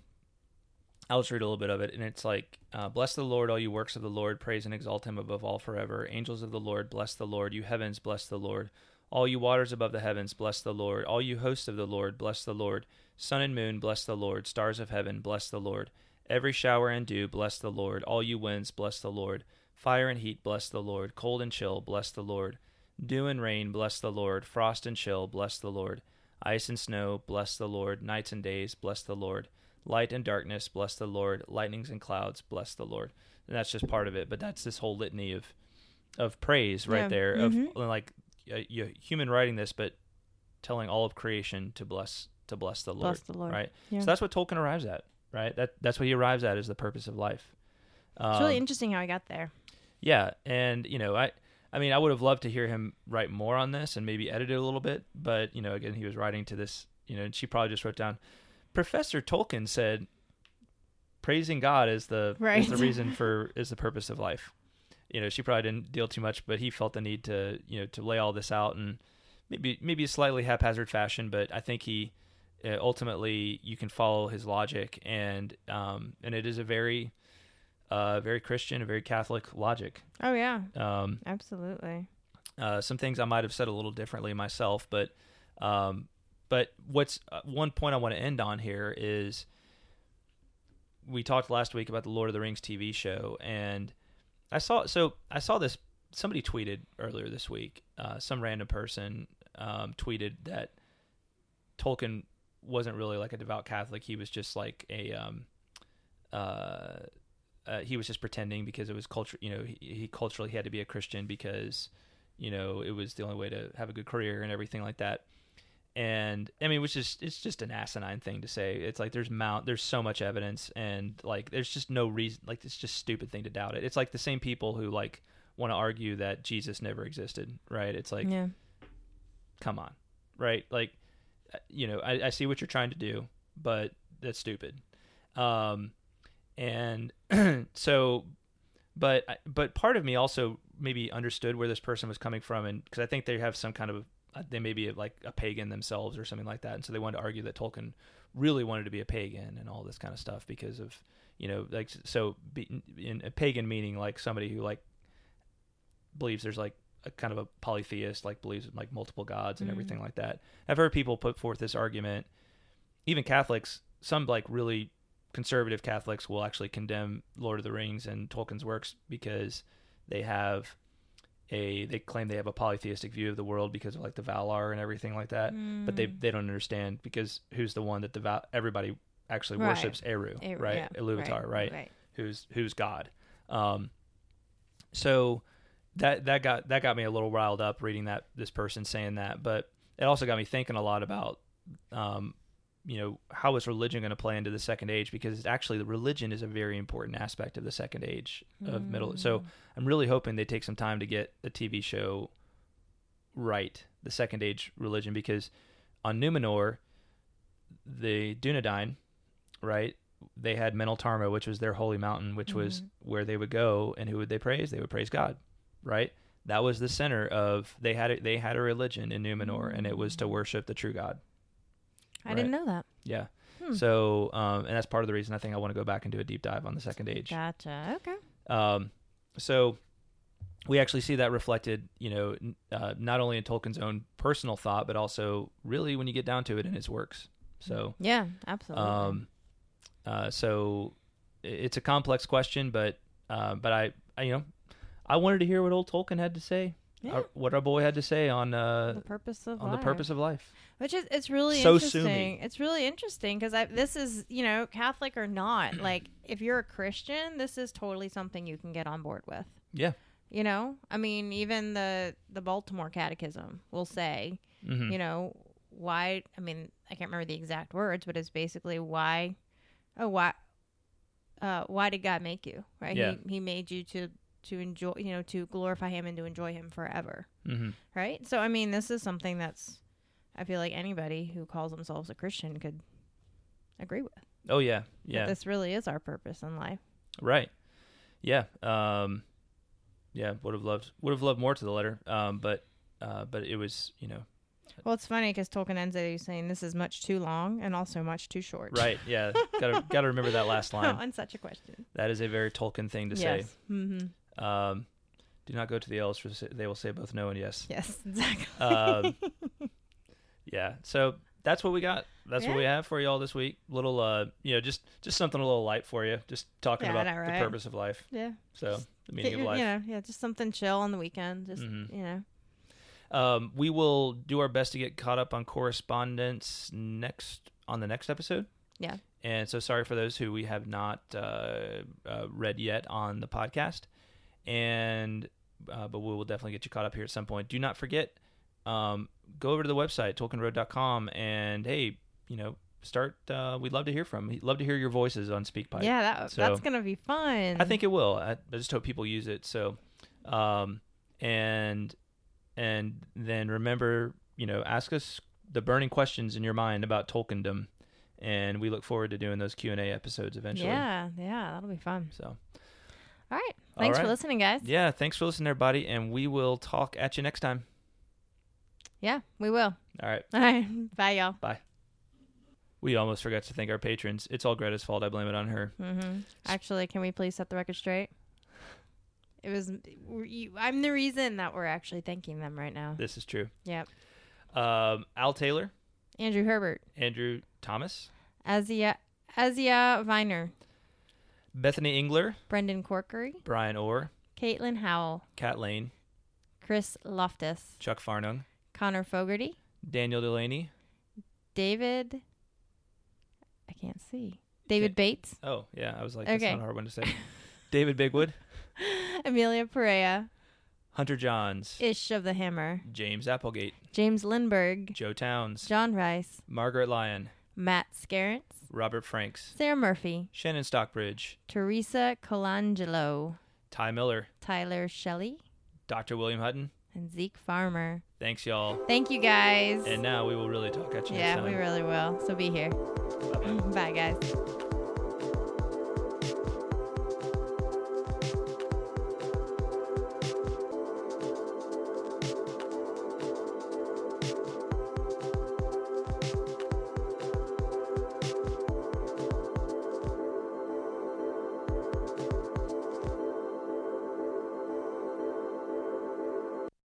I'll just read a little bit of it, and it's like, uh, bless the Lord, all you works of the Lord, praise and exalt him above all forever. Angels of the Lord, bless the Lord. You heavens, bless the Lord. All you waters above the heavens, bless the Lord. All you hosts of the Lord, bless the Lord. Sun and moon, bless the Lord. Stars of heaven, bless the Lord. Every shower and dew, bless the Lord. All you winds, bless the Lord. Fire and heat, bless the Lord. Cold and chill, bless the Lord. Dew and rain, bless the Lord. Frost and chill, bless the Lord. Ice and snow, bless the Lord. Nights and days, bless the Lord. Light and darkness, bless the Lord. Lightnings and clouds, bless the Lord. And that's just part of it, but that's this whole litany of of praise right yeah. there. Mm-hmm. Of like uh, you human writing this, but telling all of creation to bless to bless the Lord. Bless the Lord. Right. Yeah. So that's what Tolkien arrives at. Right. That that's what he arrives at is the purpose of life. Um, it's really interesting how he got there. Yeah, and you know, I I mean, I would have loved to hear him write more on this and maybe edit it a little bit, but you know, again, he was writing to this. You know, and she probably just wrote down. Professor Tolkien said, praising God is the right. is the reason for is the purpose of life. You know, she probably didn't deal too much, but he felt the need to, you know, to lay all this out in maybe maybe a slightly haphazard fashion. But I think he uh, ultimately you can follow his logic, and um, and it is a very, uh, very Christian, a very Catholic logic. Oh yeah, um, absolutely. Uh, some things I might have said a little differently myself, but. Um, But what's uh, one point I want to end on here is we talked last week about the Lord of the Rings T V show, and I saw so I saw this somebody tweeted earlier this week, uh, some random person um, tweeted that Tolkien wasn't really like a devout Catholic; he was just like a um, uh, uh, he was just pretending because it was culture. You know, he, he culturally he had to be a Christian because you know it was the only way to have a good career and everything like that. And I mean, which is it's just an asinine thing to say. It's like there's mount, there's so much evidence, and like there's just no reason. Like it's just stupid thing to doubt it. It's like the same people who like want to argue that Jesus never existed, right? It's like, yeah. Come on, right? Like, you know, I, I see what you're trying to do, but that's stupid. Um, and so, but but part of me also maybe understood where this person was coming from, and because I think they have some kind of they may be like a pagan themselves or something like that. And so they wanted to argue that Tolkien really wanted to be a pagan and all this kind of stuff because of, you know, like, so be, in a pagan meaning like somebody who like believes there's like a kind of a polytheist, like believes in like multiple gods and mm-hmm. everything like that. I've heard people put forth this argument, even Catholics, some like really conservative Catholics will actually condemn Lord of the Rings and Tolkien's works because they have A, they claim they have a polytheistic view of the world because of like the Valar and everything like that, mm. but they they don't understand because who's the one that the Val- everybody actually right. worships Eru, Eru right? Yeah, Iluvatar, right, right? Right. Who's who's God? Um, so that that got that got me a little riled up reading that this person saying that, but it also got me thinking a lot about, um, you know, how is religion going to play into the Second Age? Because it's actually the religion is a very important aspect of the Second Age of mm. Middle. So I'm really hoping they take some time to get the T V show right, the Second Age religion, because on Numenor, the Dunedain, right, they had Meneltarma, which was their holy mountain, which mm. was where they would go, and who would they praise? They would praise God, right? That was the center of, they had a, they had a religion in Numenor, mm. and it was to worship the true God. I right. didn't know that. Yeah. Hmm. So, um, and that's part of the reason I think I want to go back and do a deep dive on the Second Age. Gotcha. Okay. Um, so we actually see that reflected, you know, uh, not only in Tolkien's own personal thought, but also really when you get down to it in his works. So yeah, absolutely. Um, uh, so it's a complex question, but uh, but I, I you know I wanted to hear what old Tolkien had to say. Yeah. Our, what our boy had to say on uh, the purpose of on life. the purpose of life, which is it's really so interesting. It's really interesting because this is you know Catholic or not, like if you're a Christian, this is totally something you can get on board with. Yeah, you know, I mean, even the the Baltimore Catechism will say, mm-hmm. you know, why? I mean, I can't remember the exact words, but it's basically why, oh why, uh, why did God make you? Right? Yeah. He, he made you to. to enjoy, you know, to glorify him and to enjoy him forever. Mm-hmm. Right? So, I mean, this is something that's, I feel like anybody who calls themselves a Christian could agree with. Oh, yeah. Yeah. That this really is our purpose in life. Right. Yeah. Um, yeah. Would have loved, would have loved more to the letter. Um, but, uh, but it was, you know. Well, it's funny because Tolkien ends it saying this is much too long and also much too short. Right. Yeah. gotta, gotta remember that last line. On such a question. That is a very Tolkien thing to yes. say. Mm-hmm. Um, do not go to the elves, for they will say both no and yes. Yes, exactly. Um, yeah, so that's what we got. That's yeah. what we have for you all this week. Little, uh, you know, just, just something a little light for you. Just talking yeah, about right. the purpose of life. Yeah. So just the meaning your, of life. Yeah, you know, yeah, just something chill on the weekend. Just mm-hmm. you know. Um, we will do our best to get caught up on correspondence next on the next episode. Yeah. And so sorry for those who we have not uh, uh, read yet on the podcast. And uh, but we will definitely get you caught up here at some point. Do not forget, um, go over to the website Tolkien Road dot com and hey, you know, start. Uh, we'd love to hear from. We'd love to hear your voices on SpeakPipe. Yeah, that, so, that's gonna be fun. I think it will. I, I just hope people use it. So, um, and and then remember, you know, ask us the burning questions in your mind about Tolkiendom, and we look forward to doing those Q and A episodes eventually. Yeah, yeah, that'll be fun. So. All right. Thanks All right. for listening, guys. Yeah, thanks for listening, everybody, and we will talk at you next time. Yeah, we will. All right. All right. Bye, y'all. Bye. We almost forgot to thank our patrons. It's all Greta's fault. I blame it on her. Mm-hmm. Actually, can we please set the record straight? It was. You, I'm the reason that we're actually thanking them right now. This is true. Yep. Um, Al Taylor. Andrew Herbert. Andrew Thomas. Azia, Azia Viner. Bethany Engler. Brendan Corkery. Brian Orr. Caitlin Howell. Kat Lane. Chris Loftus. Chuck Farnung. Connor Fogarty. Daniel Delaney. David. I can't see. David can't... Bates. Oh, yeah. I was like, okay. That's not a hard one to say. David Bigwood. Amelia Perea. Hunter Johns. Ish of the Hammer. James Applegate. James Lindberg. Joe Towns. John Rice. Margaret Lyon. Matt Scarrants. Robert Franks. Sarah Murphy. Shannon Stockbridge. Teresa Colangelo. Ty Miller. Tyler Shelley. Doctor William Hutton. And Zeke Farmer. Thanks, y'all. Thank you, guys. And now we will really talk at you. Yeah, we really will. So be here. Bye, guys.